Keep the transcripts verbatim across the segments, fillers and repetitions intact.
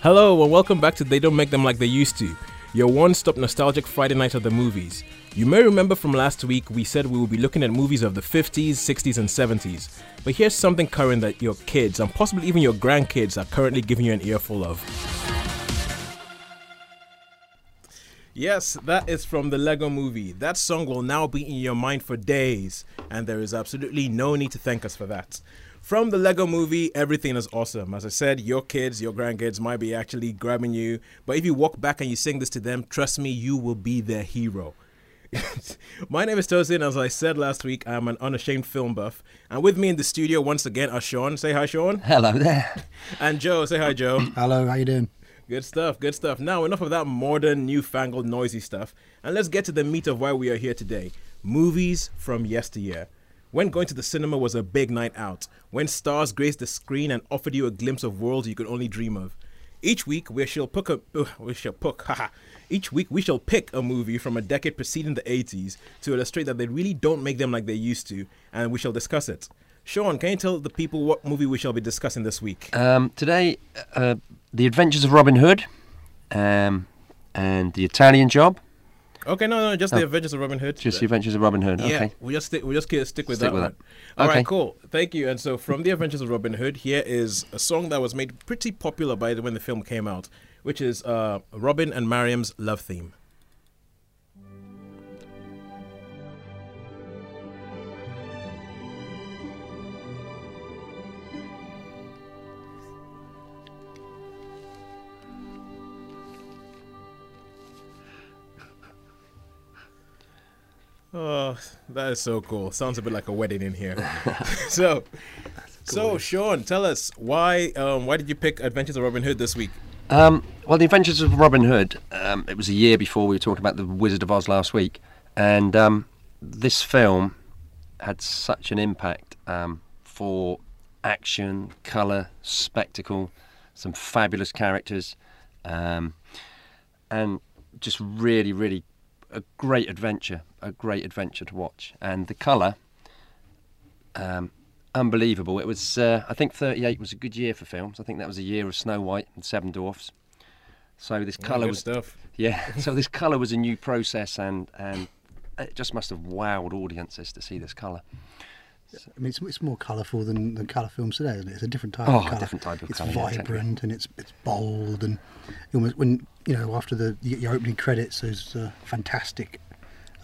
Hello and welcome back to They Don't Make Them Like They Used To, your one-stop nostalgic Friday night at the movies. You may remember from last week we said we will be looking at movies of the fifties, sixties and seventies, but here's something current that your kids and possibly even your grandkids are currently giving you an earful of. Yes, that is from The Lego Movie. That song will now be in your mind for days, and there is absolutely no need to thank us for that. From The Lego Movie, everything is awesome. As I said, your kids, your grandkids might be actually grabbing you, but if you walk back and you sing this to them, trust me, you will be their hero. My name is Tosin. As I said last week, I am an unashamed film buff, and with me in the studio once again are Sean. Say hi, Sean. Hello there. And Joe. Say hi, Joe. Hello, how you doing? Good stuff, good stuff. Now, enough of that modern, newfangled, noisy stuff, and let's get to the meat of why we are here today. Movies from yesteryear. When going to the cinema was a big night out, when stars graced the screen and offered you a glimpse of worlds you could only dream of. Each week we shall pick a uh, we shall pick, haha. Each week we shall pick a movie from a decade preceding the eighties to illustrate that they really don't make them like they used to, and we shall discuss it. Sean, can you tell the people what movie we shall be discussing this week? Um, today, uh, The Adventures of Robin Hood, um, and The Italian Job. Okay, no, no, just oh, the Adventures of Robin Hood. Just today. The Adventures of Robin Hood, yeah, okay. Yeah, we just stick, we just stick with stick that with one. That. All okay. right, cool. Thank you. And so from The Adventures of Robin Hood, here is a song that was made pretty popular by the, when the film came out, which is uh, Robin and Mariam's love theme. Oh, that is so cool. Sounds a bit like a wedding in here. so, so Sean, tell us, why um, why did you pick Adventures of Robin Hood this week? Um, well, The Adventures of Robin Hood, um, it was a year before we were talking about The Wizard of Oz last week. And um, this film had such an impact um, for action, colour, spectacle, some fabulous characters, um, and just really, really a great adventure. A great adventure to watch, and the colour, um, unbelievable. It was, uh, I think, thirty-eight was a good year for films. I think that was a year of Snow White and Seven Dwarfs. So this colour yeah, was stuff. Yeah. So this colour was a new process, and and it just must have wowed audiences to see this colour. So, I mean, it's, it's more colourful than, than colour films today, isn't it? It's a different type oh, of colour. different type of it's colour. It's vibrant, yeah, and it's it's bold, and almost when you know after the your opening credits, there's uh, fantastic.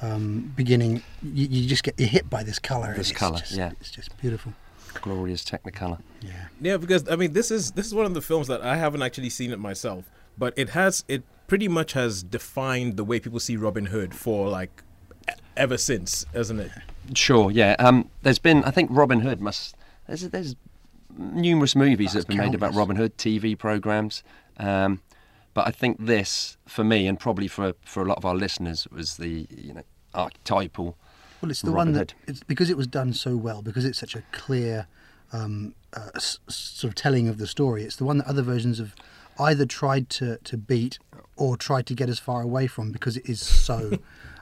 Um, beginning, you, you just get you're hit by this colour. This colour, yeah, it's just beautiful, glorious Technicolor. Yeah, yeah, because I mean, this is this is one of the films that I haven't actually seen it myself, but it has it pretty much has defined the way people see Robin Hood for like ever since, hasn't it? Sure, yeah. Um, there's been, I think, Robin Hood must there's there's numerous movies that have been made about Robin Hood, T V programmes. Um, but I think this, for me, and probably for for a lot of our listeners, was the you know. archetypal. Well, it's the Robin one that Hood. It's because it was done so well, because it's such a clear um, uh, s- sort of telling of the story. It's the one that other versions have either tried to, to beat or tried to get as far away from, because it is so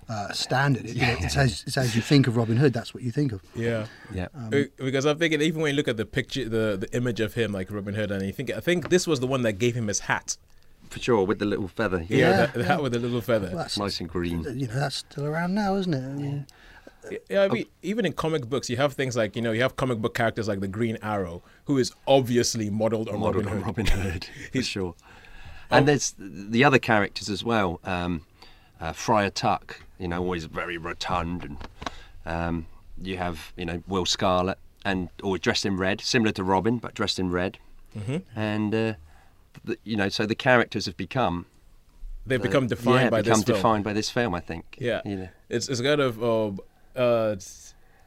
uh, standard. It, yeah, you know, it's, yeah, as, it's as you think of Robin Hood, that's what you think of. Yeah, yeah. Um, because I think even when you look at the picture, the, the image of him like Robin Hood, and you think I think this was the one that gave him his hat. For sure, with the little feather. Yeah, yeah, that, that yeah. with the little feather. Well, that's nice and green. You know, that's still around now, isn't it? I mean, yeah. yeah, I mean, even in comic books, you have things like, you know, you have comic book characters like the Green Arrow, who is obviously modelled on, modelled Robin, on Hood. Robin Hood. He's sure. And um, there's the other characters as well. Um, uh, Friar Tuck, you know, always very rotund. And, um, you have, you know, Will Scarlet, and or dressed in red, similar to Robin, but dressed in red. Mm-hmm. And... Uh, The, you know, so the characters have become they've the, become defined yeah, by become this film. defined by this film, I think. Yeah, you know. it's it's kind of um, uh,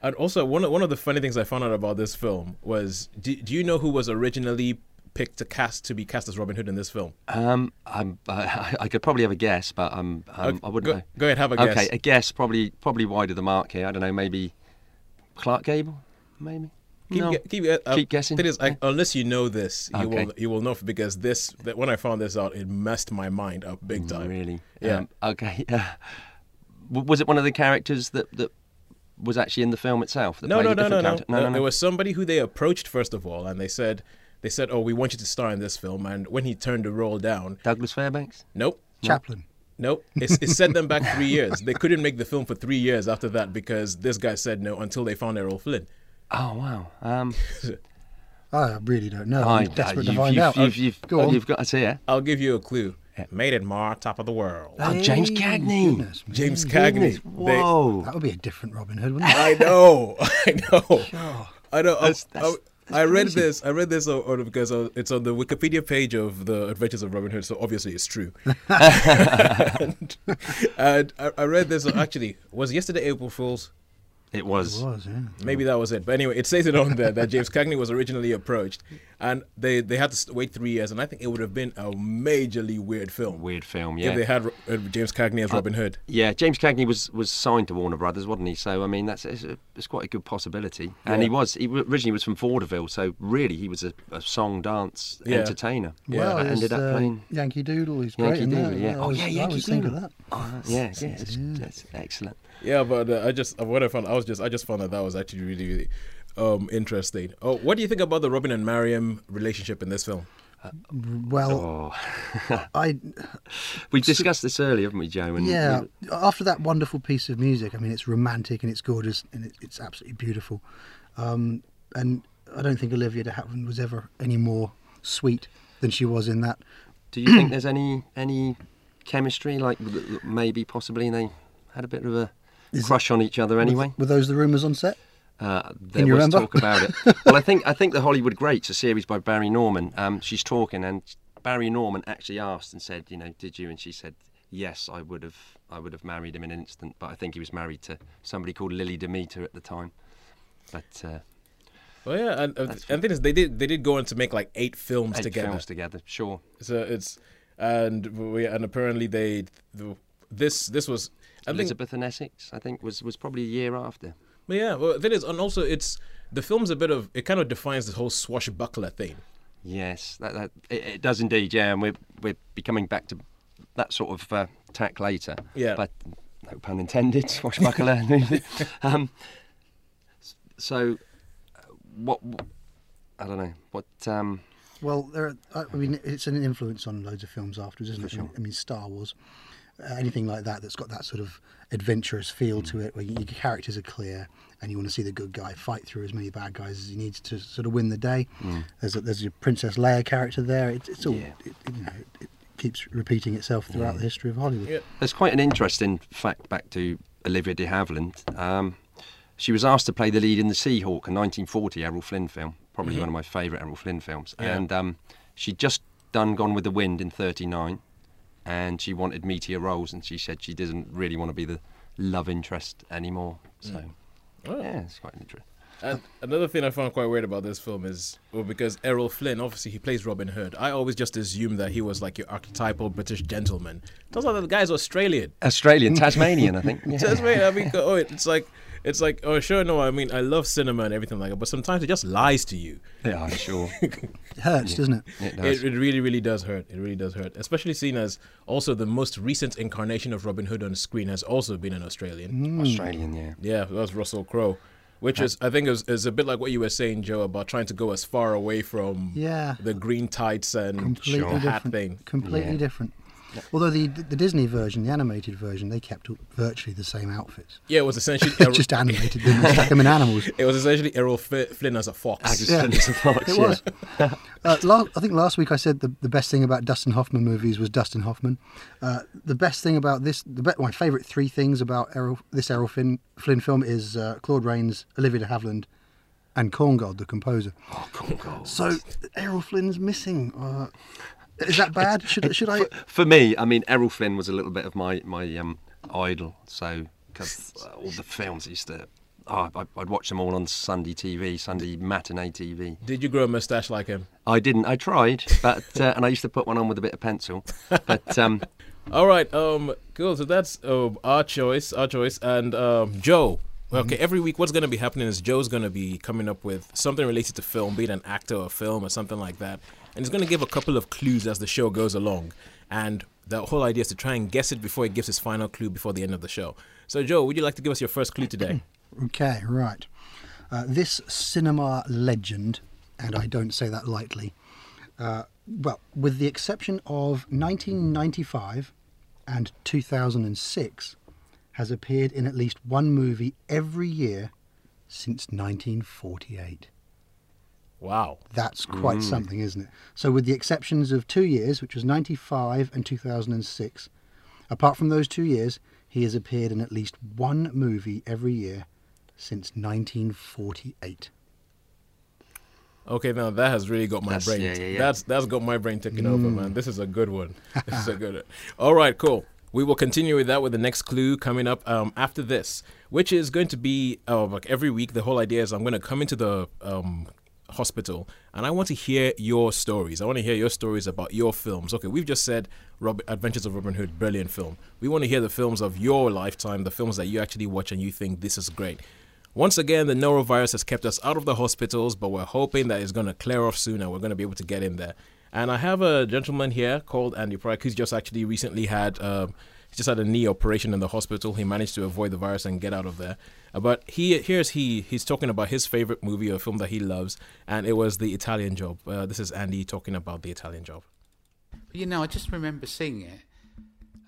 and also one of, one of the funny things I found out about this film was do, do you know who was originally picked to cast to be cast as Robin Hood in this film? Um, I'm, I I could probably have a guess, but I'm, I'm okay, I wouldn't go, know. Go ahead, have a guess. Okay, a guess probably probably wide of the mark here. I don't know, maybe Clark Gable, maybe. Keep, no. ge- keep, uh, keep guessing. Is, I, unless you know this, you okay. will you will know because this that when I found this out, it messed my mind up big time. Really? Yeah. Um, okay. Uh, was it one of the characters that, that was actually in the film itself? That no, no, no, no, no, no, no, no. There was somebody who they approached first of all, and they said They said, oh, we want you to star in this film. And when he turned the role down... Douglas Fairbanks? Nope. Chaplin? Nope. It, it sent them back three years. They couldn't make the film for three years after that because this guy said no until they found Errol Flynn. Oh, wow. Um... I really don't know. I'm desperate uh, to find you've, out. You've, you've, Go on. You've got to hear. I'll give you a clue. It made it more top of the world. Oh, James Cagney. Goodness, James Cagney. Whoa. They... That would be a different Robin Hood, wouldn't it? I know. I know. Sure. I know. That's, that's, I, that's I read this. I read this on, because it's on the Wikipedia page of The Adventures of Robin Hood, so obviously it's true. and and I, I read this. Actually, was it yesterday April Fool's? It was. It was, yeah. Maybe that was it. But anyway, it says it on there that James Cagney was originally approached, and they, they had to wait three years, and I think it would have been a majorly weird film. Weird film, yeah. If they had uh, James Cagney as uh, Robin Hood. Yeah, James Cagney was, was signed to Warner Brothers, wasn't he? So, I mean, that's it's, a, it's quite a good possibility. Yeah. And he was. He originally was from Vaudeville, so really he was a, a song, dance yeah. entertainer. Yeah. Well, and ended up uh, playing... Yankee Doodle, he's great in that. Yeah. Oh, yeah, Yankee Doodle. That. Oh, that's, yeah, yeah, that's, yeah. That's excellent. Yeah, but uh, I just, what I found, I was just, I just found that that was actually really, really um, interesting. Oh, what do you think about the Robin and Mariam relationship in this film? Uh, well, oh. I we discussed this earlier, haven't we, Joe? And yeah. We, after that wonderful piece of music, I mean, it's romantic and it's gorgeous and it, it's absolutely beautiful. Um, and I don't think Olivia de Havilland was ever any more sweet than she was in that. Do you think there's any any chemistry, like maybe possibly they had a bit of a Is crush on each other anyway. Were those the rumours on set? Uh, there Can you was remember? Talk about it. Well, I think I think the Hollywood Greats, a series by Barry Norman. Um, she's talking, and Barry Norman actually asked and said, "You know, did you?" And she said, "Yes, I would have. I would have married him in an instant." But I think he was married to somebody called Lily Demeter at the time. But uh, well, yeah, and uh, and thing is, they did they did go on to make like eight films eight together. Eight films together, sure. So it's and we and apparently they the, this this was. I Elizabeth think, and Essex, I think, was, was probably a year after. But yeah, well, that is, and also it's the film's a bit of it kind of defines the whole swashbuckler thing. Yes, that, that it, it does indeed. Yeah, and we're we're be coming back to that sort of uh, tack later. Yeah, but no pun intended, swashbuckler. um, so, uh, what, what? I don't know what. Um, well, there. Are, I mean, it's an influence on loads of films afterwards, isn't it? Sure. I mean, Star Wars. Anything like that that's got that sort of adventurous feel to it, where your characters are clear and you want to see the good guy fight through as many bad guys as he needs to sort of win the day. Mm. There's a, there's your Princess Leia character there. It, it's all yeah. it, you know. It, it keeps repeating itself throughout yeah. the history of Hollywood. Yeah. There's quite an interesting fact back to Olivia de Havilland. Um, she was asked to play the lead in The Seahawk, a nineteen forty Errol Flynn film, probably mm-hmm. one of my favourite Errol Flynn films. Yeah. And um, she'd just done Gone with the Wind in thirty-nine. And she wanted meatier roles, and she said she doesn't really want to be the love interest anymore. So, mm. oh. yeah, it's quite interesting. And another thing I found quite weird about this film is, well, because Errol Flynn, obviously, he plays Robin Hood. I always just assumed that he was like your archetypal British gentleman. Turns out that the guy's Australian. Australian, Tasmanian, I think. Yeah. Tasmanian. I mean, oh, it's like, it's like, oh, sure, no, I mean, I love cinema and everything like that, but sometimes it just lies to you. Yeah, I'm sure. It hurts, yeah. doesn't it? It does. It, it really, really does hurt. It really does hurt, especially seen as also the most recent incarnation of Robin Hood on screen has also been an Australian. Mm. Australian, yeah. Yeah, that was Russell Crowe. Which is, I think, is, is a bit like what you were saying, Joe, about trying to go as far away from yeah. the green tights and completely sure. hat different. thing. Completely yeah. different. Although the the Disney version, the animated version, they kept virtually the same outfits. Yeah, it was essentially... Just animated them, like them in animals. It was essentially Errol Flynn as a fox. Yeah. Flynn as a fox, it yeah. was. Uh, last, I think last week I said the, the best thing about Dustin Hoffman movies was Dustin Hoffman. Uh, the best thing about this... The be my favourite three things about Errol, this Errol Flynn, Flynn film is uh, Claude Rains, Olivia de Havilland, and Korngold, the composer. Oh, Korngold. So Errol Flynn's missing... Uh, Is that bad? It's, should, it's, should I? For, for me, I mean, Errol Flynn was a little bit of my my um, idol. So because uh, all the films used to, oh, I, I'd watch them all on Sunday T V, Sunday matinee T V. Did you grow a moustache like him? I didn't. I tried, but uh, and I used to put one on with a bit of pencil. But um, all right, um, cool. So that's um, our choice, our choice, and um, Joe. Okay, every week what's going to be happening is Joe's going to be coming up with something related to film, be it an actor or film or something like that. And he's going to give a couple of clues as the show goes along. And the whole idea is to try and guess it before he gives his final clue before the end of the show. So, Joe, would you like to give us your first clue today? Okay, right. Uh, this cinema legend and I don't say that lightly. Uh, well, with the exception of nineteen ninety-five and two thousand six, has appeared in at least one movie every year since nineteen forty-eight. Wow. That's quite mm. something, isn't it? So with the exceptions of two years, which was ninety-five and two thousand six, apart from those two years, he has appeared in at least one movie every year since nineteen forty-eight. Okay, now that has really got my that's, brain. Yeah, yeah, yeah. That's that's got my brain taken mm. over, man. This is a good one. This is a good one. All right, cool. We will continue with that with the next clue coming up um, after this, which is going to be uh, like every week. The whole idea is I'm going to come into the um, hospital and I want to hear your stories. I want to hear your stories about your films. Okay, we've just said Robin, Adventures of Robin Hood, brilliant film. We want to hear the films of your lifetime, the films that you actually watch and you think this is great. Once again, the norovirus has kept us out of the hospitals, but we're hoping that it's going to clear off soon and we're going to be able to get in there. And I have a gentleman here called Andy Pryke who's just actually recently had uh, he just had a knee operation in the hospital. He managed to avoid the virus and get out of there. Uh, but he here's he he's talking about his favorite movie or film that he loves, and it was The Italian Job. Uh, this is Andy talking about The Italian Job. You know, I just remember seeing it,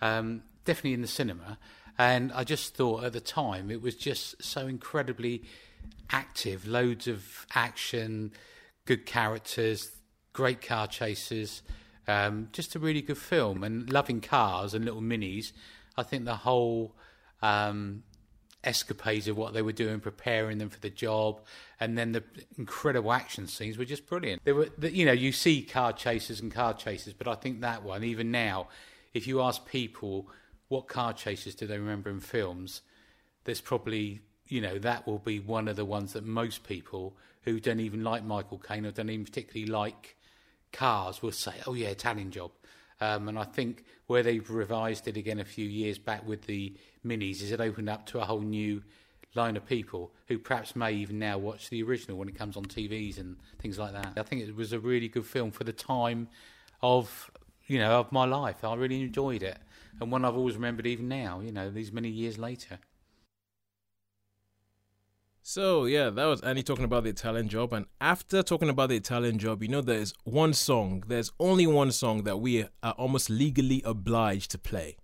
um, definitely in the cinema. And I just thought at the time it was just so incredibly active, loads of action, good characters, great car chases, um, just a really good film. And loving cars and little minis, I think the whole um, escapades of what they were doing, preparing them for the job, and then the incredible action scenes were just brilliant. There were, you know, you see car chases and car chases, but I think that one, even now, if you ask people what car chases do they remember in films, there's probably, you know, that will be one of the ones that most people who don't even like Michael Caine or don't even particularly like cars will say, oh yeah, Italian Job. Um, and I think where they've revised it again a few years back with the minis is it opened up to a whole new line of people who perhaps may even now watch the original when it comes on T Vs and things like that. I think it was a really good film for the time of, you know, of my life. I really enjoyed it. And one I've always remembered even now, you know, these many years later. So, yeah, that was Annie talking about The Italian Job. And after talking about The Italian Job, you know, there's one song, there's only one song that we are almost legally obliged to play.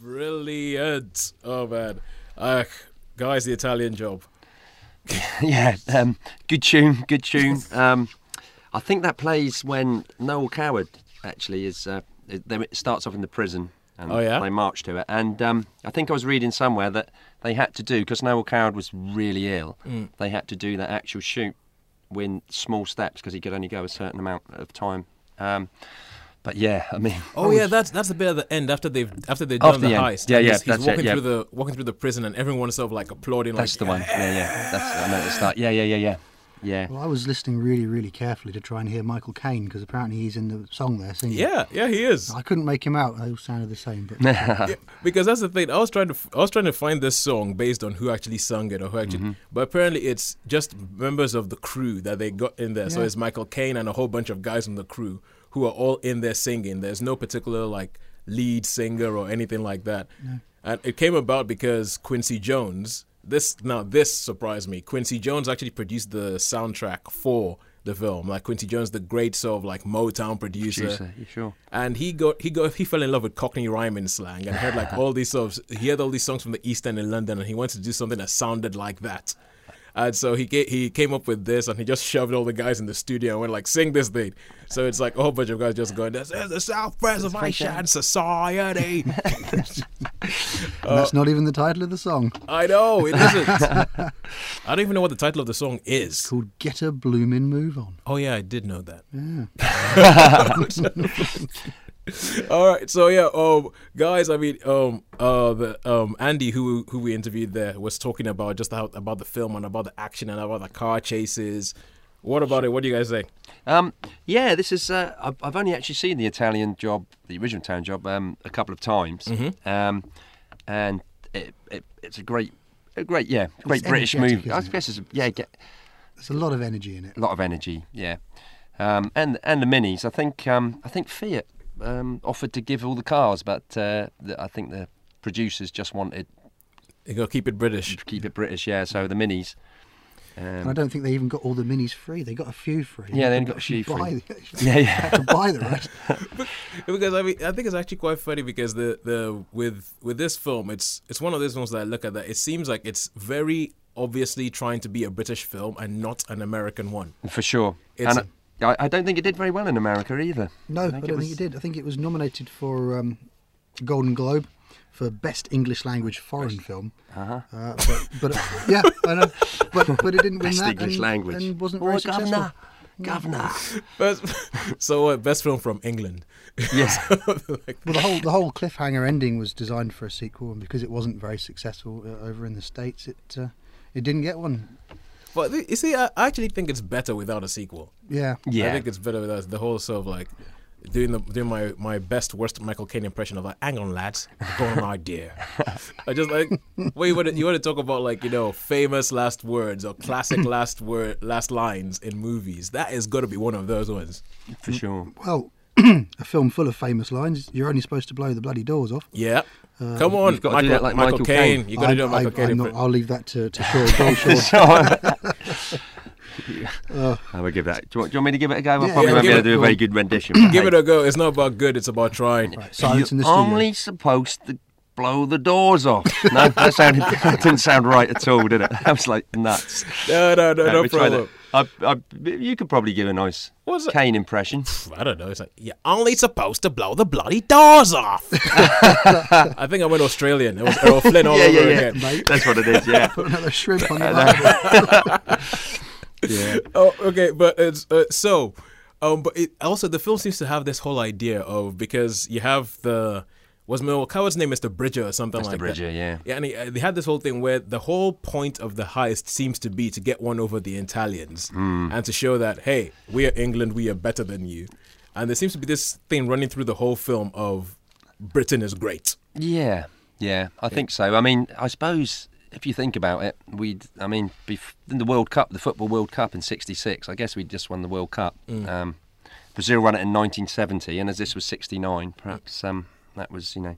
Brilliant. Oh, man. Uh, guys, The Italian Job. yeah, um, good tune, good tune. Um, I think that plays when Noel Coward actually is, uh, it, it starts off in the prison and oh, yeah? they march to it. And um, I think I was reading somewhere that they had to do, because Noel Coward was really ill, mm. they had to do that actual shoot in small steps because he could only go a certain amount of time. Um But yeah, I mean. Oh yeah, that's that's the bit at the end after they've after they've done the, the heist. Yeah, yeah, he's, he's that's walking it, yeah. through the walking through the prison and everyone's sort of like applauding. That's like, the yeah. one. Yeah, yeah. That's I noticed that. Yeah, yeah, yeah, yeah, yeah. Well, I was listening really, really carefully to try and hear Michael Caine because apparently he's in the song there singing. Yeah, yeah, he is. I couldn't make him out. They all sounded the same, but yeah, because that's the thing. I was trying to I was trying to find this song based on who actually sung it or who actually, mm-hmm. but apparently it's just members of the crew that they got in there. Yeah. So it's Michael Caine and a whole bunch of guys from the crew who are all in there singing. There's no particular like lead singer or anything like that. No. And it came about because Quincy Jones, this now this surprised me. Quincy Jones actually produced the soundtrack for the film. Like Quincy Jones, the great sort of like Motown producer. Producer, you sure? And he got he got he fell in love with Cockney rhyming slang and heard like all these sort of he had all these songs from the East End in London and he wanted to do something that sounded like that. And so he get, he came up with this, and he just shoved all the guys in the studio and went like, "Sing this thing." So it's like a whole bunch of guys just going, "This is the Self Preservation Society." uh, that's not even the title of the song. I know it isn't. I don't even know what the title of the song is. It's called "Get a Bloomin' Move On." Oh yeah, I did know that. Yeah. All right, so yeah, um, guys, I mean, um, uh, the um, Andy, who who we interviewed there, was talking about just how, about the film and about the action and about the car chases, What about it? What do you guys think? Um, yeah, this is. Uh, I've, I've only actually seen The Italian Job, the original Italian Job, um, a couple of times, mm-hmm. um, and it, it, it's a great, a great, yeah, great it's British movie. I guess it's a, yeah. Get, There's a lot of energy in it. A lot of energy, yeah, um, and and the minis. I think um, I think Fiat um, offered to give all the cars, but uh, the, I think the producers just wanted. They got to keep it British. Keep it British, yeah. So the minis. Um, and I don't think they even got all the minis free. They got a few free. Yeah, they, they got, got a few free. The, yeah, yeah. Had to buy the rest. But, because I mean, I think it's actually quite funny because the the with with this film, it's it's one of those ones that I look at that it seems like it's very obviously trying to be a British film and not an American one. For sure. It's, and I, I don't think it did very well in America either. No, I, think I don't it was... think it did. I think it was nominated for um, Golden Globe. For best English language foreign film, uh-huh. uh, but, but uh, yeah, I know, but but it didn't win best that English and, language and wasn't oh, very governor. successful. Governor, governor. So uh, best film from England. Yes. Yeah. Like well, the whole the whole cliffhanger ending was designed for a sequel, and because it wasn't very successful uh, over in the States, it uh, it didn't get one. But you see, I actually think it's better without a sequel. Yeah, yeah. I think it's better without the whole sort of like. Doing the doing my, my best worst Michael Caine impression of like, hang on lads, go on idea. I just like well you want to you want to talk about like you know famous last words or classic last word last lines in movies. That is got to be one of those ones for sure. Well, a film full of famous lines. You're only supposed to blow the bloody doors off. Yeah, um, come on, you've got Michael, to do that like Michael, Michael Caine. You got to do it Michael Caine. I'll leave that to to Sean. Yeah. Uh, I would give that. Do you, want, do you want me to give it a go? I yeah, probably yeah, won't be able to do a very good rendition. Give hey. it a go. It's not about good. It's about trying. Right, silence You're in the studio. Only supposed to blow the doors off. No, that sounded. That didn't sound right at all, did it? That was like nuts. No, no, no, uh, no problem. I, I, you could probably give a nice Caine impression. I don't know. It's like you're only supposed to blow the bloody doors off. I think I went Australian. It was Errol Flynn all yeah, over yeah, yeah. again, mate. That's what it is. Yeah. Put another shrimp on your Bible. Yeah. Oh, okay, but it's uh, so, um, but it, also the film seems to have this whole idea of because you have the was Noel Coward's name Mister Bridger or something Mister like Bridger, that. Mister Bridger, yeah. Yeah, and he, uh, they had this whole thing where the whole point of the heist seems to be to get one over the Italians mm. and to show that hey, we are England, we are better than you, and there seems to be this thing running through the whole film of Britain is great. Yeah, yeah, I yeah. think so. I mean, I suppose. If you think about it, we'd, I mean, bef- in the World Cup, the Football World Cup in sixty-six, I guess we just won the World Cup. Mm. Um, Brazil won it in nineteen seventy, and as this was sixty-nine, perhaps um, that was, you know,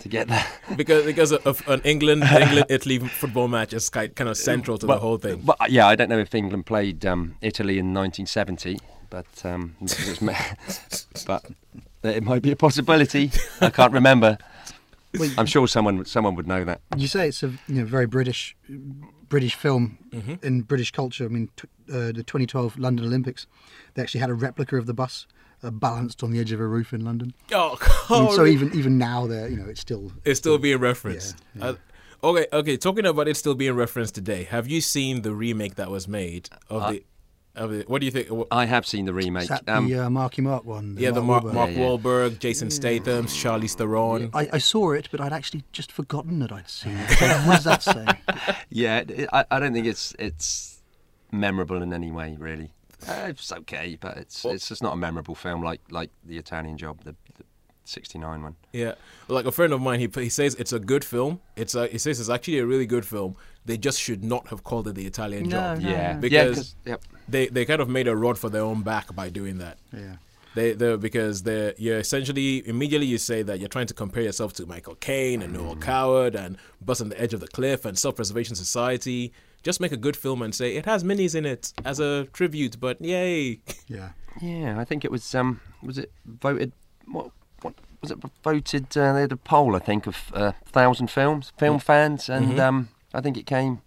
to get that. because because of an England, England-Italy football match is kind of central to but, the whole thing. But, yeah, I don't know if England played um, Italy in nineteen seventy, but um, but it might be a possibility. I can't remember. Well, I'm sure someone someone would know that. You say it's a you know, very British British film mm-hmm. in British culture. I mean, t- uh, the twenty twelve London Olympics, they actually had a replica of the bus uh, balanced on the edge of a roof in London. Oh, God. I mean, so even even now, there you know, it's still it's still, still being referenced. Yeah, yeah. Uh, okay, okay. Talking about it still being referenced today. Have you seen the remake that was made of uh, the? What do you think? I have seen the remake. Is that um, the uh, Marky Mark one? The yeah, the Mark, Mark, Mark yeah, yeah. Wahlberg, Jason yeah. Statham, Charlize Theron. Yeah, I, I saw it, but I'd actually just forgotten that I'd seen it. What does that say? Yeah, it, I, I don't think it's it's memorable in any way, really. Uh, it's okay, but it's well, it's just not a memorable film like, like The Italian Job, the, the sixty-nine one. Yeah, like a friend of mine, he he says it's a good film. It's a, he says it's actually a really good film. They just should not have called it The Italian no, Job. No, yeah, no. because yeah, yep. they, they kind of made a rod for their own back by doing that. Yeah, they they because they you're essentially immediately you say that you're trying to compare yourself to Michael Caine and mm. Noel Coward and Bus on the Edge of the Cliff and Self Preservation Society. Just make a good film and say it has minis in it as a tribute. But yay! Yeah, yeah. I think it was um was it voted what what was it voted? Uh, they had a poll I think of a uh, thousand films film yeah. fans and mm-hmm. um. I think it came.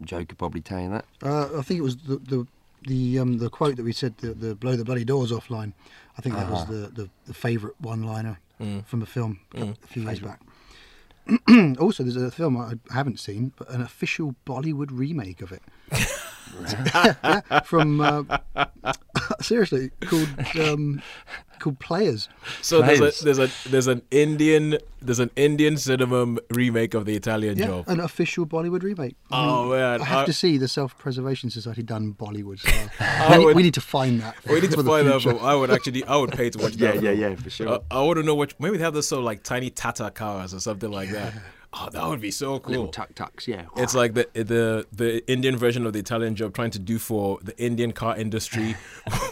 Joe could probably tell you that. Uh, I think it was the the the, um, the quote that we said the, the blow the bloody doors off line. I think that uh-huh. was the, the, the favourite one liner mm. from a film mm. a few years back. Also, there's a film I haven't seen, but an official Bollywood remake of it from uh, seriously called um, called Players. So Players. there's a there's a there's an Indian there's an Indian cinema remake of The Italian yeah, Job. An official Bollywood remake. Oh I mean, man, I have I, to see the Self Preservation Society done Bollywood style. I would, we need to find that. We need to find that. But I would actually I would pay to watch that. Yeah, yeah, yeah, for sure. Uh, I want to know what maybe they have this sort of like tiny Tata cars or something like yeah. that. Oh, that would be so cool. Little tuk-tuks, yeah. Wow. It's like the the the Indian version of The Italian Job trying to do for the Indian car industry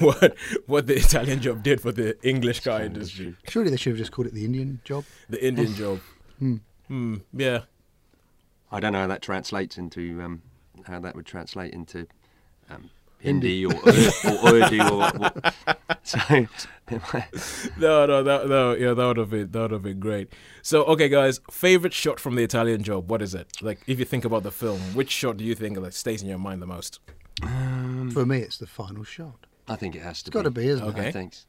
what what The Italian Job did for the English car industry. Surely they should have just called it The Indian Job. The Indian Job. Hmm. Hmm. Yeah. I don't know how that translates into um, how that would translate into um, Hindi or, or Urdu or. What. So. no, no, that, no, yeah, that would have been that would have been great. So, okay, guys, favorite shot from The Italian Job. What is it? Like, if you think about the film, which shot do you think like stays in your mind the most? Um, For me, it's the final shot. I think it has to. It's be. Got to be, isn't okay. it? Thanks.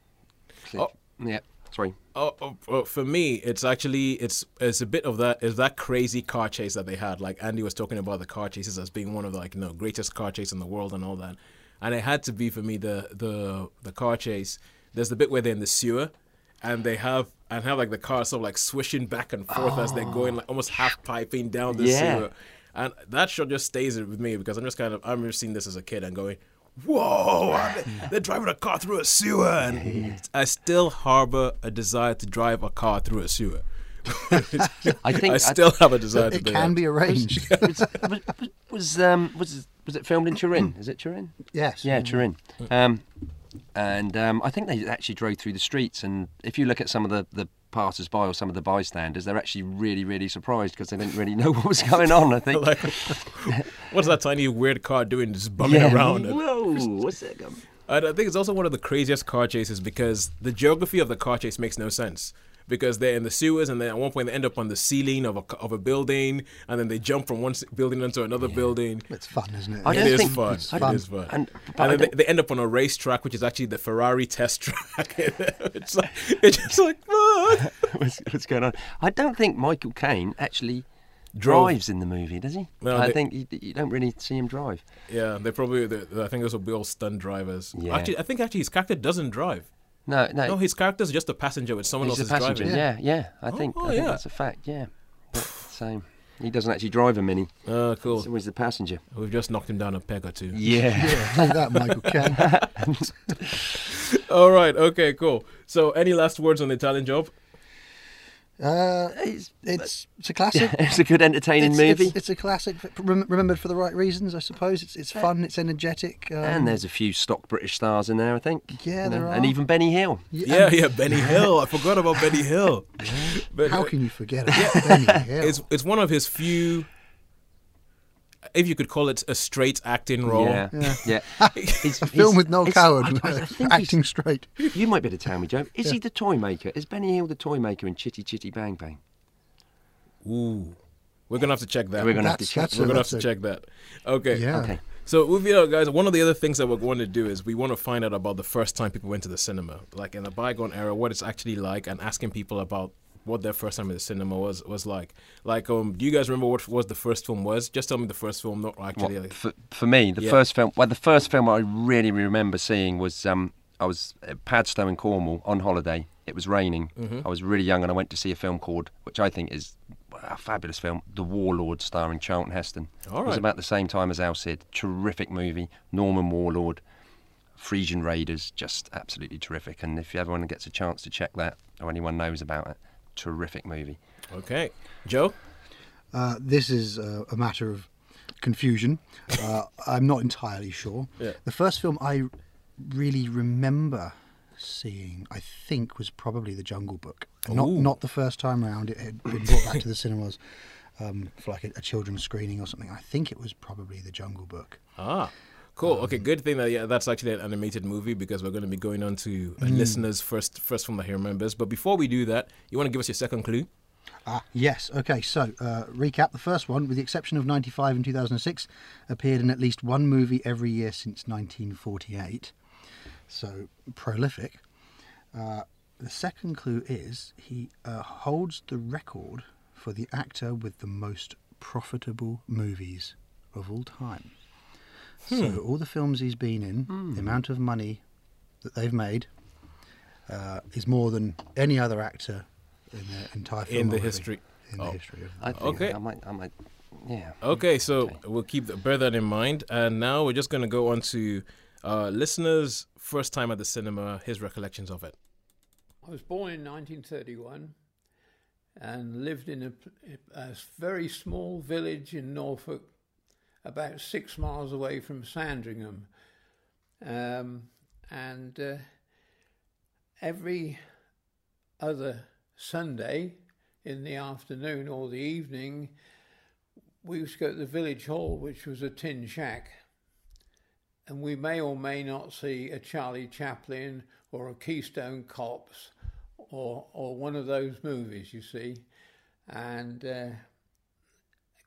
Oh. Yeah. Sorry. Oh, oh, oh, for me, it's actually it's it's a bit of that is that crazy car chase that they had. Like Andy was talking about the car chases as being one of the, like you know greatest car chase in the world and all that, and it had to be for me the the the car chase. There's the bit where they're in the sewer, and they have and have like the car sort of like swishing back and forth oh. as they're going, like almost half piping down the yeah. sewer, and that shot just stays with me because I'm just kind of I remember seeing this as a kid and going. Whoa, they're driving a car through a sewer. And yeah. I still harbour a desire to drive a car through a sewer. I think I still I th have a desire to do that. It can be arranged. was, was, was, um, was, was it filmed in Turin? Is it Turin? Yes. Yeah, Turin. Um, and um, I think they actually drove through the streets. And if you look at some of the, the passers-by or some of the bystanders, they're actually really, really surprised because they didn't really know what was going on, I think. Like, what's that tiny weird car doing just bumming yeah. around? Whoa, what's that? I think it's also one of the craziest car chases because the geography of the car chase makes no sense. Because they're in the sewers, and then at one point they end up on the ceiling of a of a building, and then they jump from one building into another yeah. building. It's fun, isn't it? I don't it think is fun. It's fun. It is fun. And, and then they, they end up on a racetrack, which is actually the Ferrari test track. it's like it's just like what? what's, what's going on? I don't think Michael Caine actually drives Drove. in the movie, does he? No, I they, think you, you don't really see him drive. Yeah, they probably. They're, I think those will be all stunt drivers. Yeah. Actually, I think actually his character doesn't drive. No, no. No, his character's just a passenger with someone else is driving. Yeah, yeah. yeah. I, oh, think, oh, I think yeah. that's a fact, yeah. But, so, he doesn't actually drive a Mini. Oh, uh, cool. So he's the passenger. We've just knocked him down a peg or two. Yeah. yeah take that, Michael Caine. All right, okay, cool. So, any last words on The Italian Job? Uh, it's, it's it's a classic. Yeah, it's a good entertaining it's, movie. It's, it's a classic, rem remembered for the right reasons, I suppose. It's it's fun. It's energetic. Um, and there's a few stock British stars in there, I think. Yeah, you there know? Are. And even Benny Hill. Yeah, yeah, yeah Benny Hill. I forgot about Benny Hill. But, how can you forget about yeah. Benny Hill? It's it's one of his few. If you could call it a straight acting role. Yeah. yeah. yeah. It's, a film with Noel Coward, I, I acting straight. You might be able to tell me, Joe. Is yeah. he the toy maker? Is Benny Hill the toy maker in Chitty Chitty Bang Bang? Ooh. We're going to have to check that. We're going to have to check that. We're going to have to check that. Okay. Yeah. Okay. So, you know, guys, one of the other things that we're going to do is we want to find out about the first time people went to the cinema. Like in the bygone era, what it's actually like and asking people about what their first time in the cinema was was like. Like, um, do you guys remember what was the first film was? Just tell me the first film, not actually. Well, like, for, for me, the yeah. first film. Well, the first film I really remember seeing was um, I was at Padstow in Cornwall on holiday. It was raining. Mm-hmm. I was really young, and I went to see a film called, which I think is a fabulous film, The Warlord, starring Charlton Heston. All right. It was about the same time as Al Cid. Terrific movie. Norman Warlord, Frisian Raiders, just absolutely terrific. And if everyone gets a chance to check that, or anyone knows about it. Terrific movie. Okay. Joe? Uh, this is uh, a matter of confusion. Uh, I'm not entirely sure. Yeah. The first film I really remember seeing, I think, was probably The Jungle Book. Not, not the first time round. It had been brought back to the cinemas um, for like a, a children's screening or something. I think it was probably The Jungle Book. Ah. Cool. Okay, good thing that yeah, that's actually an animated movie because we're going to be going on to a mm. listener's first first film that he remembers. But before we do that, you want to give us your second clue? Ah, yes. Okay, so uh, recap. The first one, with the exception of ninety-five and two thousand six, appeared in at least one movie every year since nineteen forty-eight. So, prolific. Uh, the second clue is he uh, holds the record for the actor with the most profitable movies of all time. So, hmm. all the films he's been in, hmm. the amount of money that they've made, uh, is more than any other actor in the entire film. In the history. In oh. the history. Of I think okay. I might, I might, yeah. Okay, so okay. we'll keep that, bear that in mind. And now we're just going to go on to uh, listeners' first time at the cinema, his recollections of it. I was born in nineteen thirty-one and lived in a, a very small village in Norfolk, about six miles away from Sandringham. Um, and uh, every other Sunday in the afternoon or the evening, we used to go to the village hall, which was a tin shack. And we may or may not see a Charlie Chaplin or a Keystone Cops or or one of those movies, you see. And uh,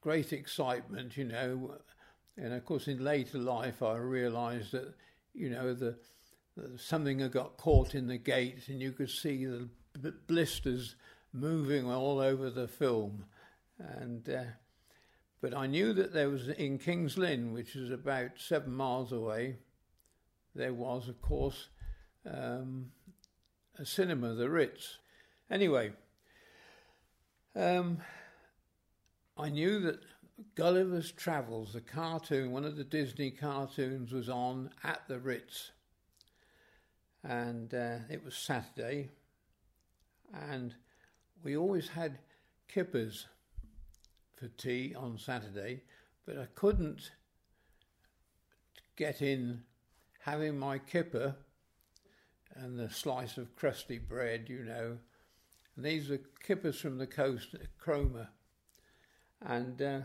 great excitement, you know. And of course, in later life, I realised that, you know, the, the something had got caught in the gate, and you could see the blisters moving all over the film. And uh, but I knew that there was in King's Lynn, which is about seven miles away, there was, of course, um, a cinema, the Ritz. Anyway, um, I knew that Gulliver's Travels, the cartoon, one of the Disney cartoons, was on at the Ritz. And uh, it was Saturday. And we always had kippers for tea on Saturday, but I couldn't get in having my kipper and the slice of crusty bread, you know. And these are kippers from the coast, Cromer. And uh,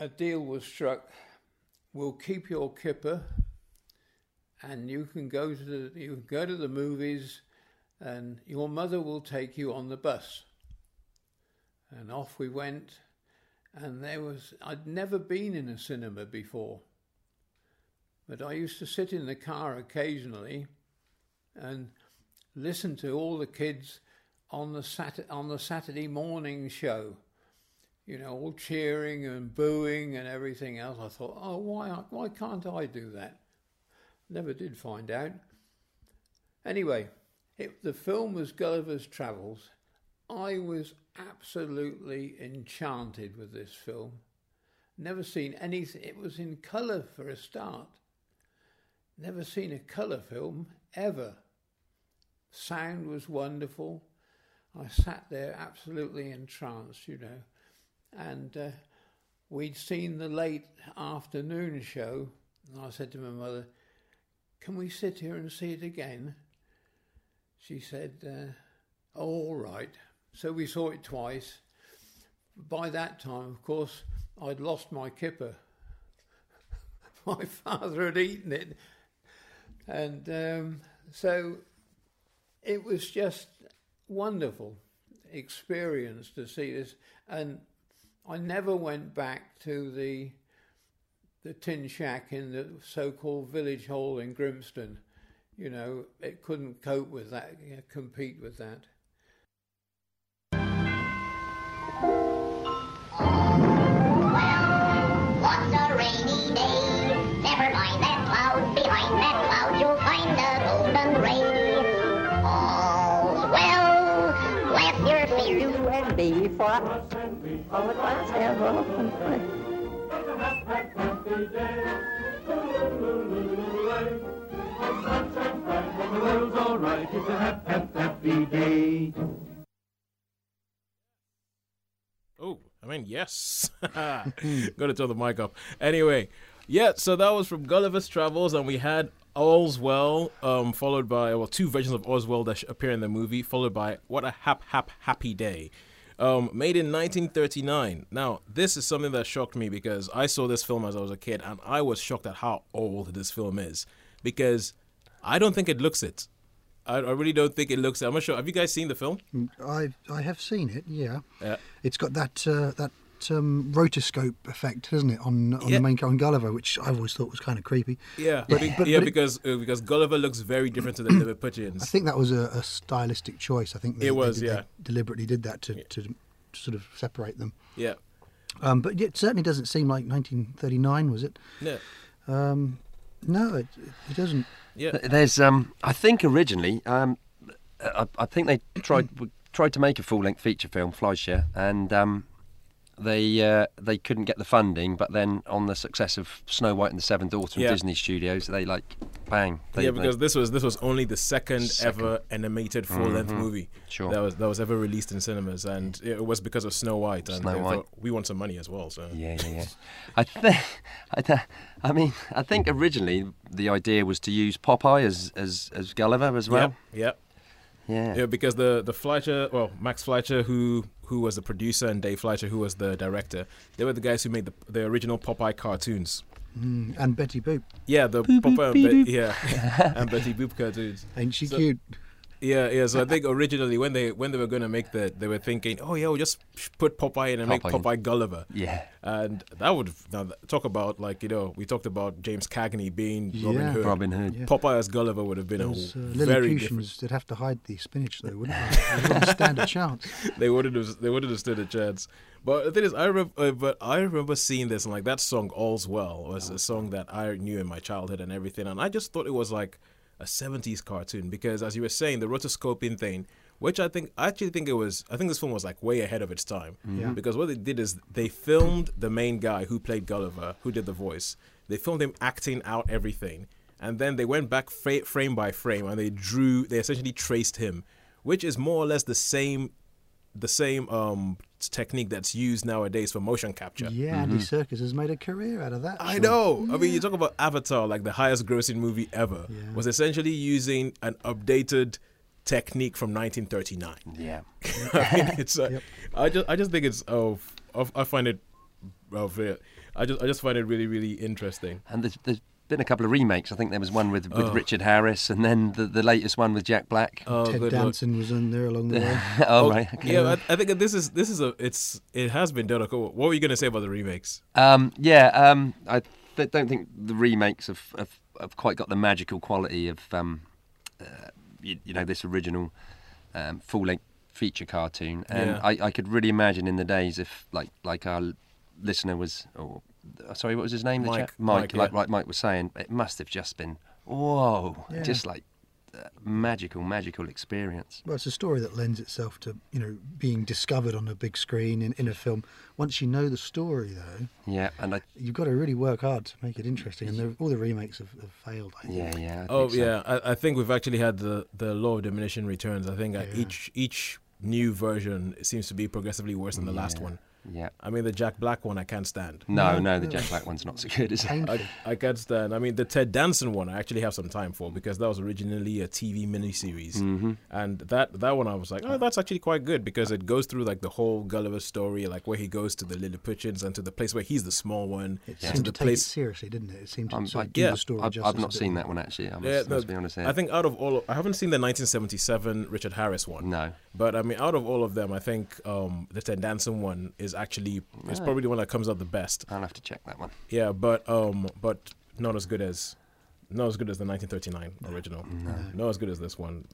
a deal was struck. We'll keep your kipper, and you can go to the you can go to the movies, and your mother will take you on the bus. And off we went. And there was I'd never been in a cinema before, but I used to sit in the car occasionally, and listen to all the kids on the Sat on the Saturday morning show, you know, all cheering and booing and everything else. I thought, oh, why why can't I do that? Never did find out. Anyway, it, the film was Gulliver's Travels. I was absolutely enchanted with this film. Never seen anything. It was in colour for a start. Never seen a colour film ever. Sound was wonderful. I sat there absolutely entranced, you know. And uh, we'd seen the late afternoon show, and I said to my mother, can we sit here and see it again? She said, uh, oh, all right. So we saw it twice. By that time, of course, I'd lost my kipper. My father had eaten it. And um, so it was just wonderful experience to see this, and I never went back to the the tin shack in the so-called village hall in Grimston. You know, it couldn't cope with that, you know, compete with that. Well, what's a rainy day? Never mind that cloud, behind that cloud you'll find a golden rain. All's well. Laugh your face, you and me, for oh, it lasts ever often. It's a hot, hot, happy day. The sunshine bright, and the world's all right. It's a hot, hot, happy day. Oh, I mean, yes. Got to turn the mic up. Anyway, yeah, so that was from Gulliver's Travels, and we had All's Well, um, followed by, well, two versions of All's Well that appear in the movie, followed by What a Hap Hap Happy Day, um, made in nineteen thirty-nine. Now, this is something that shocked me because I saw this film as I was a kid, and I was shocked at how old this film is because I don't think it looks it. I, I really don't think it looks it. I'm not sure. Have you guys seen the film? I I have seen it. Yeah, yeah. It's got that uh, that. Um, rotoscope effect, isn't it, on on yeah. the main on Gulliver, which I always thought was kind of creepy. Yeah, but, yeah, but, yeah but because it, because Gulliver looks very different to the Lilliputians. I think that was a, a stylistic choice. I think they, it was. They did, yeah, they deliberately did that to, yeah. to, to sort of separate them. Yeah, um, but it certainly doesn't seem like nineteen thirty-nine, was it? No, um, no, it, it doesn't. Yeah. There's, um, I think originally, um, I, I think they tried tried to make a full-length feature film, Flyshare, and um, they uh, they couldn't get the funding. But then, on the success of Snow White and the Seven Dwarfs from yeah. Disney Studios, they like bang. They, yeah, because they, this was this was only the second, second. ever animated full-length mm-hmm. movie sure. that was that was ever released in cinemas, and it was because of Snow White. And Snow White. Thought, we want some money as well, so yeah, yeah, yeah. I think, I, th- I mean, I think originally the idea was to use Popeye as as, as Gulliver as well. Yeah. yeah. Yeah. yeah, because the the Fleischer, well, Max Fleischer, who who was the producer, and Dave Fleischer, who was the director, they were the guys who made the the original Popeye cartoons. Mm, and Betty Boop. Yeah, the boop, Popeye, boop, and Be- yeah, and Betty Boop cartoons. Ain't she so, cute? Yeah, yeah. So I think originally when they when they were going to make that, they were thinking, oh yeah, we'll just put Popeye in and Popeye. make Popeye Gulliver. Yeah. And that would now talk about like you know we talked about James Cagney being yeah. Robin Hood. Robin Hood. Yeah. Popeye as Gulliver would have been Those, a uh, very different. They'd have to hide the spinach though, wouldn't they? They wouldn't stand a chance. They wouldn't have. They wouldn't have stood a chance. But the thing is, I remember, uh, but I remember seeing this and like that song "All's Well" was a song that I knew in my childhood and everything, and I just thought it was like a seventies cartoon because, as you were saying, the rotoscoping thing, which I think I actually think it was, I think this film was like way ahead of its time yeah. because what they did is they filmed the main guy who played Gulliver, who did the voice. They filmed him acting out everything, and then they went back fra- frame by frame and they drew, they essentially traced him, which is more or less the same, the same um, technique that's used nowadays for motion capture. Yeah, mm-hmm. Andy Serkis has made a career out of that. I sure. know. Yeah. I mean, you talk about Avatar, like the highest grossing movie ever, yeah. was essentially using an updated technique from nineteen thirty-nine. Yeah. I mean, it's. Uh, yep. I just, I just think it's. Oh, I find it. Oh, I just, I just find it really, really interesting. And there's, there's been a couple of remakes. I think there was one with, with oh. Richard Harris, and then the, the latest one with Jack Black. Oh, Ted Danson look. was in there along the way. oh, oh right, okay. yeah. I, I think this is this is a it's it has been done. What were you going to say about the remakes? Um, yeah, um, I th- don't think the remakes have, have, have quite got the magical quality of um, uh, you, you know this original um, full length feature cartoon. And yeah. I, I could really imagine in the days if like like our listener was. Or, Sorry, what was his name? Mike. Mike, Mike like, yeah. like Mike was saying, it must have just been, whoa, yeah. just like uh, magical, magical experience. Well, it's a story that lends itself to, you know, being discovered on a big screen in, in a film. Once you know the story, though, yeah, and I, you've got to really work hard to make it interesting. And the, all the remakes have, have failed, I think. Yeah, yeah. I oh, think so. yeah. I, I think we've actually had the, the law of diminishing returns. I think yeah. each each new version seems to be progressively worse than the yeah. last one. Yeah, I mean the Jack Black one I can't stand. No, no, the Jack Black one's not so good, is it? I, I can't stand. I mean the Ted Danson one I actually have some time for because that was originally a T V miniseries, mm-hmm. and that that one I was like, oh, that's actually quite good because it goes through like the whole Gulliver story, like where he goes to the Lilliputians and to the place where he's the small one. It yeah. seemed to, to the take place... it seriously, didn't it? It seemed to um, like, do yeah, the story I've, I've not seen that one actually. I must, yeah, no, must be honest here. I think out of all, of, I haven't seen the nineteen seventy-seven Richard Harris one. No, but I mean out of all of them, I think um, the Ted Danson one is. Actually, it's yeah. probably the one that comes out the best. I'll have to check that one. Yeah, but um, but not as good as, not as good as the nineteen thirty-nine no. original. No. Not as good as this one.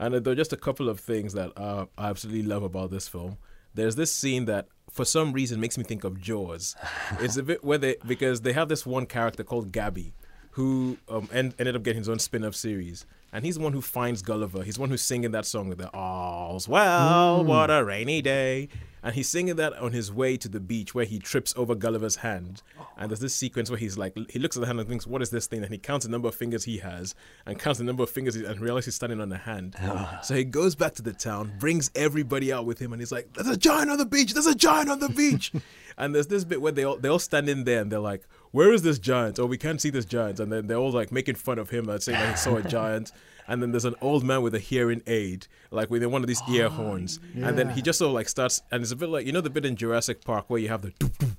And there are just a couple of things that uh, I absolutely love about this film. There's this scene that for some reason makes me think of Jaws. It's a bit where they because they have this one character called Gabby, who um end, ended up getting his own spin-off series. And he's the one who finds Gulliver. He's the one who's singing that song with the "All's Well, mm. What a Rainy Day." And he's singing that on his way to the beach where he trips over Gulliver's hand. And there's this sequence where he's like, he looks at the hand and thinks, what is this thing? And he counts the number of fingers he has and counts the number of fingers he, and realizes he's standing on a hand. So he goes back to the town, brings everybody out with him. And he's like, there's a giant on the beach. There's a giant on the beach. And there's this bit where they all, they all stand in there and they're like, where is this giant? Oh, we can't see this giant. And then they're all like making fun of him and saying that he saw a giant. And then there's an old man with a hearing aid, like with one of these oh, ear horns. Yeah. And then he just sort of like starts, and it's a bit like, you know the bit in Jurassic Park where you have the doop doop,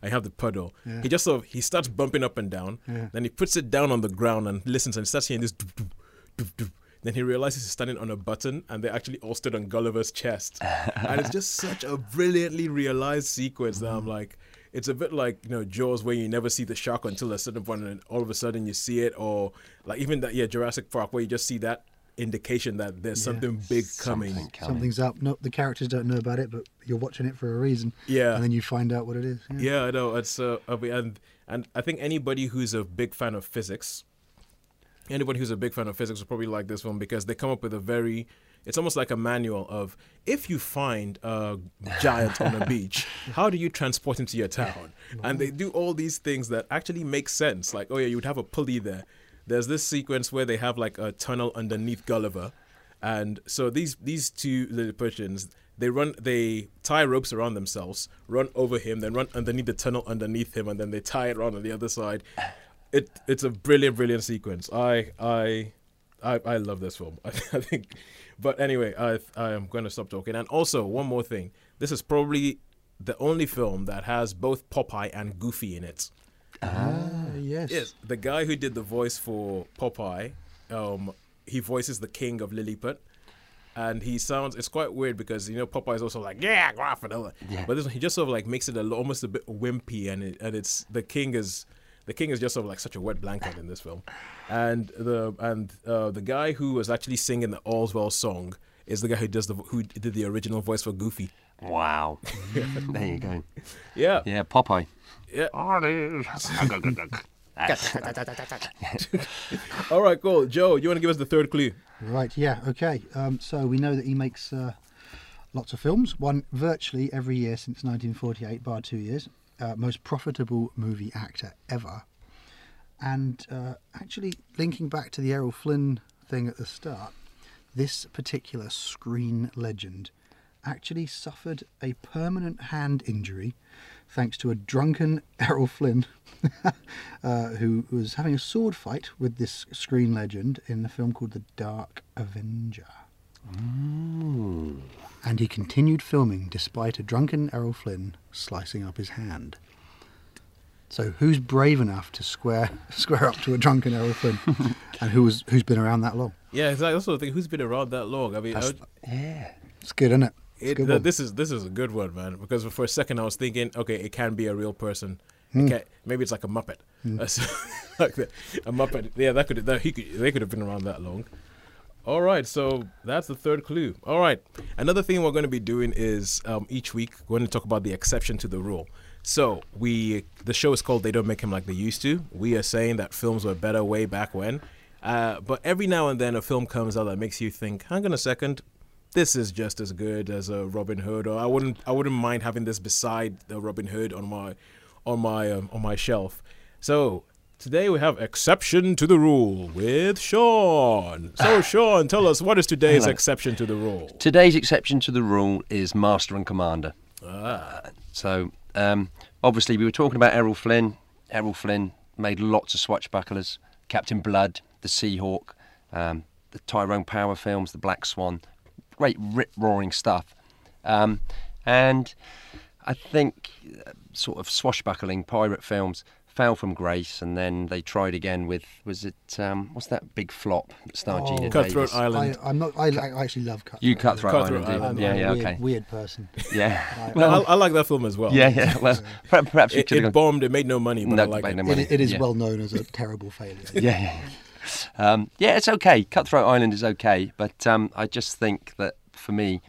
and you have the puddle. Yeah. He just sort of, he starts bumping up and down. Yeah. Then he puts it down on the ground and listens and starts hearing this doop doop, doop doop. Then he realizes he's standing on a button and they actually all stood on Gulliver's chest. And it's just such a brilliantly realized sequence that I'm like, it's a bit like, you know, Jaws where you never see the shark until a certain point and all of a sudden you see it, or like even that, yeah, Jurassic Park where you just see that indication that there's yeah. something big something coming. coming. Something's up. No, the characters don't know about it, but you're watching it for a reason. Yeah. And then you find out what it is. Yeah, yeah I know. It's, uh, and, and I think anybody who's a big fan of physics anybody who's a big fan of physics will probably like this one, because they come up with a very, it's almost like a manual of, if you find a giant on a beach, how do you transport him to your town? And they do all these things that actually make sense. Like, oh yeah, you would have a pulley there. There's this sequence where they have like a tunnel underneath Gulliver. And so these these two Lilliputians, they run, they tie ropes around themselves, run over him, then run underneath the tunnel underneath him, and then they tie it around on the other side. It it's a brilliant, brilliant sequence. I I I, I love this film. I, I think, but anyway, I I am going to stop talking. And also one more thing, this is probably the only film that has both Popeye and Goofy in it. Ah yes. Yes, the guy who did the voice for Popeye, um. he voices the king of Lilliput, and he sounds, it's quite weird because, you know, Popeye is also like, yeah, Graffinella. Yeah. But this one, he just sort of like makes it a, almost a bit wimpy, and it, and it's, the king is, the king is just sort of like such a wet blanket in this film. And the, and uh, the guy who was actually singing the All's Well song is the guy who does the, who did the original voice for Goofy. Wow. There you go. Yeah. Yeah. Popeye. Yeah. All right, cool. Joe, you want to give us the third clue? Right, yeah, okay. Um, so we know that he makes uh, lots of films, one virtually every year since nineteen forty-eight, bar two years. Uh, most profitable movie actor ever. And uh, actually, linking back to the Errol Flynn thing at the start, this particular screen legend actually suffered a permanent hand injury thanks to a drunken Errol Flynn uh, who was having a sword fight with this screen legend in the film called The Dark Avenger. Ooh. And he continued filming despite a drunken Errol Flynn slicing up his hand. So who's brave enough to square square up to a drunken Errol Flynn, and who was, who's been around that long? Yeah, exactly. That's what I think. Who's been around that long? I mean, I would... yeah, it's good, isn't it? It, uh, this is this is a good one, man. Because for a second I was thinking, okay, it can be a real person. Mm. It can, maybe it's like a Muppet, mm. uh, so, like the, a Muppet. Yeah, that could that he could they could have been around that long. All right, so that's the third clue. All right, another thing we're going to be doing is um, each week we're going to talk about the exception to the rule. So we the show is called They Don't Make Him Like They Used To. We are saying that films were better way back when, uh, but every now and then a film comes out that makes you think, hang on a second. This is just as good as a Robin Hood, or I wouldn't, I wouldn't mind having this beside the Robin Hood on my, on my, um, on my shelf. So today we have exception to the rule with Sean. So Sean, tell us, what is today's Hello. exception to the rule? Today's exception to the rule is Master and Commander. Ah. Uh, so um, obviously we were talking about Errol Flynn. Errol Flynn made lots of swashbucklers, Captain Blood, the Seahawk, um, the Tyrone Power films, the Black Swan. Great rip-roaring stuff, um, and I think uh, sort of swashbuckling pirate films fell from grace, and then they tried again with, was it um, what's that big flop that starred oh, Gina Cutthroat Davis? Island. I, I'm not. I, I actually love Cutthroat. You Cutthroat, Cutthroat Island, Island. Yeah, yeah, weird, okay. Weird person. Yeah. Well, I, I like that film as well. Yeah, yeah. Well, perhaps it, it bombed. It made no money, but no, I like it. No it. It, it is yeah. well known as a terrible failure. Yeah. yeah. Um, yeah, it's okay. Cutthroat Island is okay, but um, I just think that for me,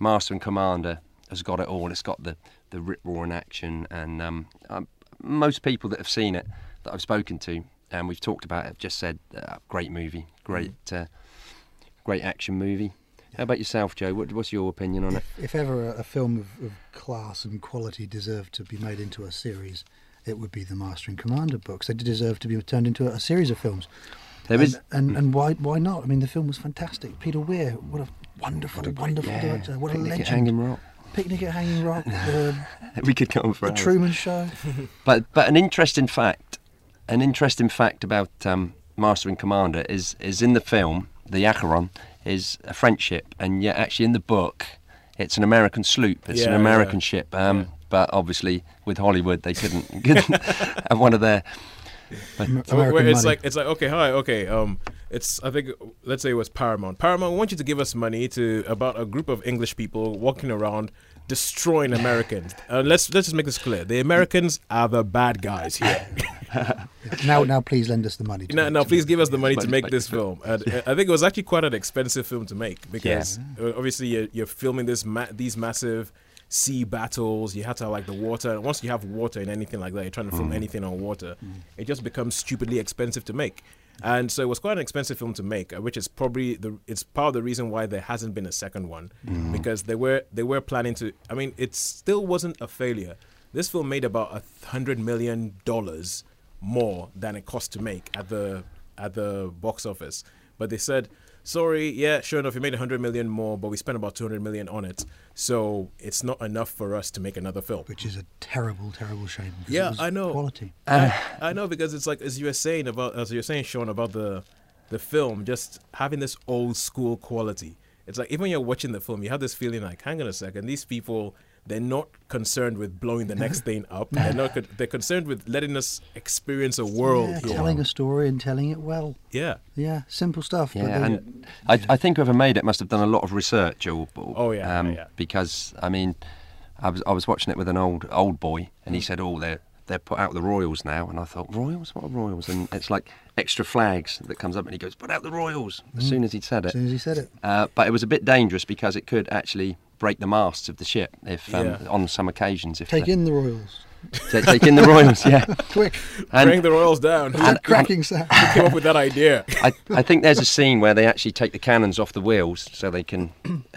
Master and Commander has got it all. It's got the the rip-roaring action, and um, um, most people that have seen it, that I've spoken to, and we've talked about it, have just said, uh, great movie, great, uh, great action movie. How about yourself, Joe? What, what's your opinion on it? If, if ever a, a film of, of class and quality deserved to be made into a series, it would be the Master and Commander books. They deserve to be turned into a, a series of films. There is, and, and and why why not? I mean, the film was fantastic. Peter Weir, what a wonderful, what a wonderful yeah. director. What Picnic a legend. At Hanging Rock. Picnic at Hanging Rock. Uh, we could go on for The hours. Truman Show. but but an interesting fact, an interesting fact about um, Master and Commander is is in the film the Acheron is a French ship, and yet actually in the book it's an American sloop. It's yeah, an American yeah. ship. Um, yeah. But obviously with Hollywood they couldn't couldn't have one of their. But where, where it's money. like it's like okay hi okay um it's I think let's say it was Paramount Paramount want you to give us money to about a group of English people walking around destroying Americans. uh, let's let's just make this clear, the Americans are the bad guys here. now now please lend us the money to now, now please give us the money to make this film. uh, I think it was actually quite an expensive film to make because yeah. obviously you're, you're filming this ma these massive sea battles, you have to have like the water, and once you have water and anything like that, you're trying to film mm. anything on water, mm. it just becomes stupidly expensive to make. And so it was quite an expensive film to make, which is probably the it's part of the reason why there hasn't been a second one, mm. because they were they were planning to. I mean, it still wasn't a failure. This film made about a hundred million dollars more than it cost to make at the at the box office. But they said, sorry, yeah, sure enough, we made a hundred million more, but we spent about two hundred million on it, so it's not enough for us to make another film. Which is a terrible, terrible shame. Yeah, it was I know. Quality. Uh, I, I know, because it's like as you were saying about as you were saying, Sean, about the the film just having this old school quality. It's like even when you're watching the film, you have this feeling like, hang on a second, these people. They're not concerned with blowing the next thing up. They're not. Con- they're concerned with letting us experience a world. Yeah, telling a story and telling it well. Yeah. Yeah, simple stuff. Yeah, but and I, yeah. I think whoever made it must have done a lot of research. Or, or, oh, yeah, um, yeah, yeah. Because, I mean, I was I was watching it with an old old boy, and he said, oh, they're, they're put out the royals now. And I thought, royals? What are royals? And it's like extra flags that comes up, and he goes, put out the royals, as mm. soon as he said it. As soon as he said it. Uh, but it was a bit dangerous because it could actually... break the masts of the ship if um, yeah. on some occasions. If take in the royals. Take, take in the royals, yeah. Quick. And, bring the royals down. And, and, cracking sound. Who came up with that idea? I, I think there's a scene where they actually take the cannons off the wheels so they can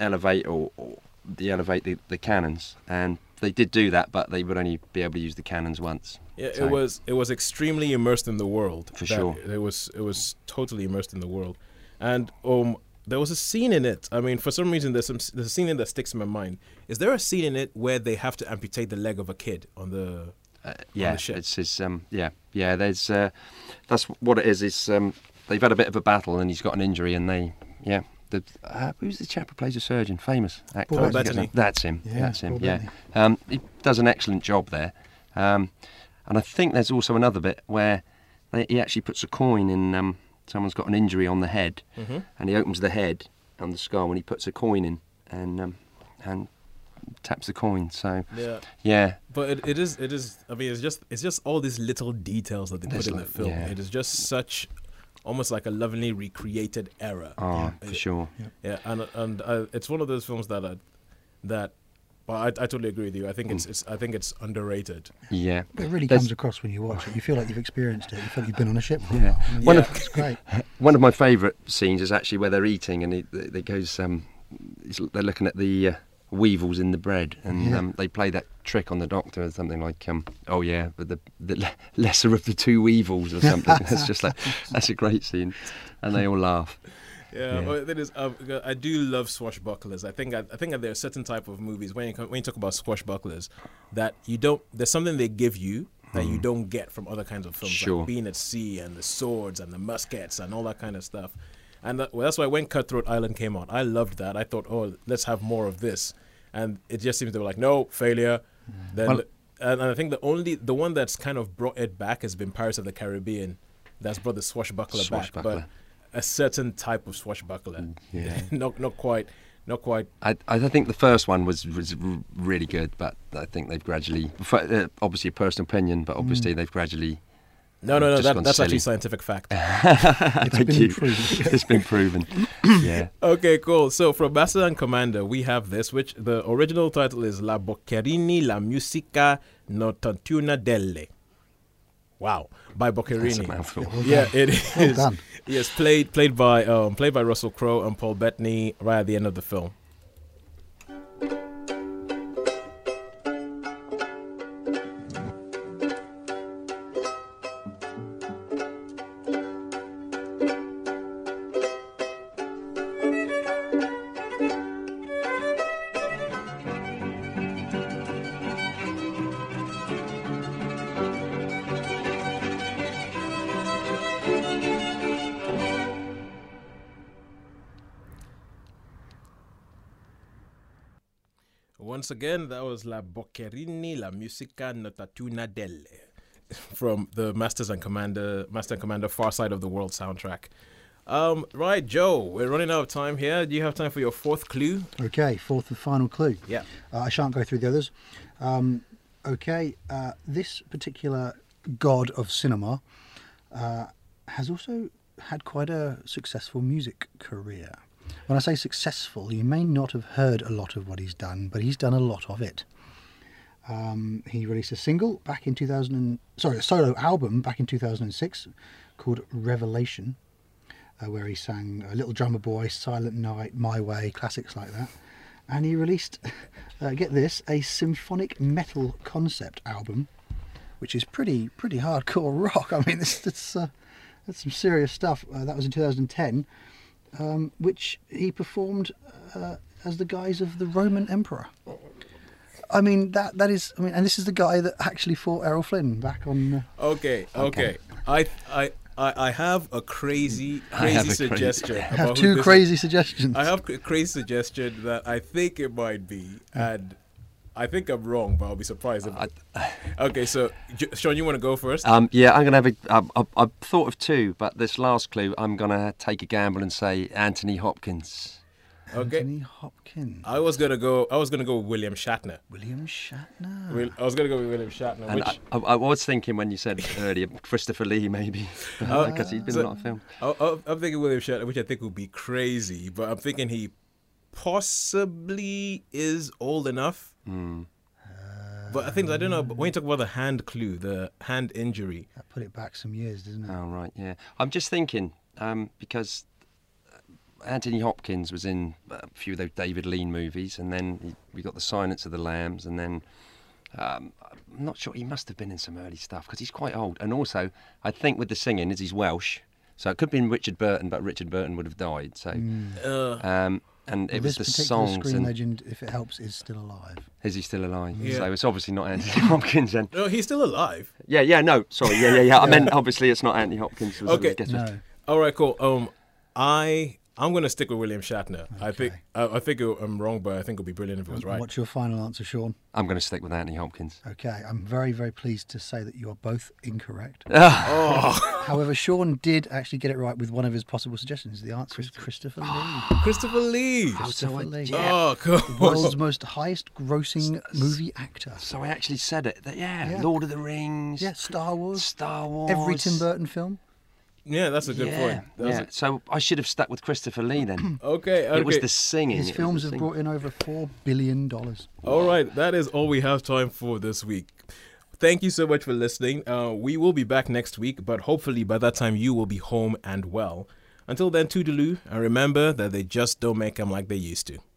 elevate or, or de-elevate the, the cannons. And they did do that, but they would only be able to use the cannons once. Yeah, so. it was it was extremely immersed in the world. For sure. It was, it was totally immersed in the world. And... um. There was a scene in it. I mean, for some reason, there's some there's a scene in that sticks in my mind. Is there a scene in it where they have to amputate the leg of a kid on the uh, yeah? On the ship? It's his um yeah yeah. There's uh, that's what it is. Is um they've had a bit of a battle and he's got an injury and they yeah. The, uh, who's the chap who plays a surgeon? Famous actor. Paul Bettany. That's him. Yeah, that's him. Paul yeah. Um, he does an excellent job there. Um, and I think there's also another bit where they, he actually puts a coin in um. Someone's got an injury on the head, mm-hmm. and he opens the head and the skull, and he puts a coin in and um, and taps the coin. So yeah, yeah. But it, it is it is. I mean, it's just it's just all these little details that they put it's in like, the film. Yeah. It is just such, almost like a lovingly recreated era. Oh, yeah. for it, sure. Yeah, yeah. and and uh, it's one of those films that I, that. Well, I, I totally agree with you. I think it's, it's I think it's underrated. Yeah, but it really There's, comes across when you watch it. You feel like you've experienced it. You feel like you've been on a ship. For yeah, a while. One, yeah. Of, it's great. One of my favourite scenes is actually where they're eating and he, they goes. Um, he's, they're looking at the uh, weevils in the bread, and yeah. um, they play that trick on the doctor or something like, um, "Oh yeah, but the, the le- lesser of the two weevils" or something. That's just like that's a great scene, and they all laugh. Yeah, yeah. Well, that is, uh, I do love swashbucklers. I think I, I think that there are certain type of movies when you when you talk about swashbucklers that you don't. There's something they give you that mm. you don't get from other kinds of films, sure. like being at sea and the swords and the muskets and all that kind of stuff. And that, well, that's why when Cutthroat Island came out, I loved that. I thought, oh, let's have more of this. And it just seems they were like, no, failure. Mm. Then, well, and, and I think the only the one that's kind of brought it back has been Pirates of the Caribbean. That's brought the swashbuckler, swashbuckler. back, but. A certain type of swashbuckler, yeah, not not quite, not quite. I I think the first one was was really good, but I think they've gradually, obviously a personal opinion, but obviously mm. they've gradually. No, no, no, that, that's silly. Actually scientific fact. it's, been you. Proven. it's been proven. Yeah. Okay, cool. So from Master and Commander, we have this, which the original title is La Boccherini, la musica notturna delle. Wow, by Boccherini. Well yeah, it is. Well done. Yes, played played by um, played by Russell Crowe and Paul Bettany right at the end of the film. Once again, that was La Boccherini, la musica notturna delle from the Masters and Commander, Master and Commander Far Side of the World soundtrack. Um, right, Joe, we're running out of time here. Do you have time for your fourth clue? Okay, fourth and final clue. Yeah. Uh, I shan't go through the others. Um, okay, uh, this particular god of cinema uh, has also had quite a successful music career. When I say successful, you may not have heard a lot of what he's done, but he's done a lot of it. Um, he released a single back in two thousand, and, sorry, a solo album back in two thousand six, called Revelation, uh, where he sang uh, Little Drummer Boy, Silent Night, My Way, classics like that. And he released, uh, get this, a symphonic metal concept album, which is pretty pretty hardcore rock. I mean, it's, it's, uh, that's some serious stuff. Uh, that was in two thousand ten, um, which he performed uh, as the guise of the Roman Emperor. I mean, that that is, I mean, and this is the guy that actually fought Errol Flynn back on... Uh, okay, okay. I... I I have a crazy, crazy a suggestion. Crazy. I have two crazy is. suggestions. I have a crazy suggestion that I think it might be, and I think I'm wrong, but I'll be surprised. If I, okay, so, Sean, you want to go first? Um, yeah, I'm going to have a... I've, I've thought of two, but this last clue, I'm going to take a gamble and say Anthony Hopkins. Okay. Anthony Hopkins. I was gonna go. I was gonna go with William Shatner. William Shatner. I was gonna go with William Shatner. And which... I, I, I was thinking when you said earlier Christopher Lee maybe, because uh, he's been so, in a lot of films. I'm thinking William Shatner, which I think would be crazy, but I'm thinking he possibly is old enough. Mm. But I think I don't know. But when you talk about the hand clue, the hand injury, that put it back some years, didn't it? Oh right, yeah. I'm just thinking um, because. Anthony Hopkins was in a few of those David Lean movies, and then he, we got The Silence of the Lambs, and then um, I'm not sure, he must have been in some early stuff because he's quite old. And also, I think with the singing, is he's Welsh, so it could have been Richard Burton, but Richard Burton would have died. So, mm. um, and it well, was the songs. This screen legend, if it helps, is still alive. Is he still alive? Yeah. So it's obviously not Anthony Hopkins then. No, he's still alive. Yeah, yeah, no, sorry, yeah, yeah, yeah. I meant obviously it's not Anthony Hopkins. Was okay, no. All right, cool. Um, I. I'm going to stick with William Shatner. Okay. I think I, I think it, I'm wrong, but I think it'll be brilliant if it was right. What's your final answer, Sean? I'm going to stick with Anthony Hopkins. Okay, I'm very, very pleased to say that you are both incorrect. Oh. However, Sean did actually get it right with one of his possible suggestions. The answer Christ is Christopher oh. Lee. Christopher Lee. Christopher oh, so Lee. Yeah. Oh, cool. The world's most highest-grossing movie actor. So I actually said it. Yeah. yeah. Lord of the Rings. Yeah. Star Wars. Star Wars. Every Tim Burton film. Yeah, that's a good yeah, point. Yeah. A... So I should have stuck with Christopher Lee then. okay, okay. It was the singing. His films have singing. brought in over four billion dollars. All right, that is all we have time for this week. Thank you so much for listening. Uh, we will be back next week, but hopefully by that time you will be home and well. Until then, toodaloo, and remember that they just don't make them like they used to.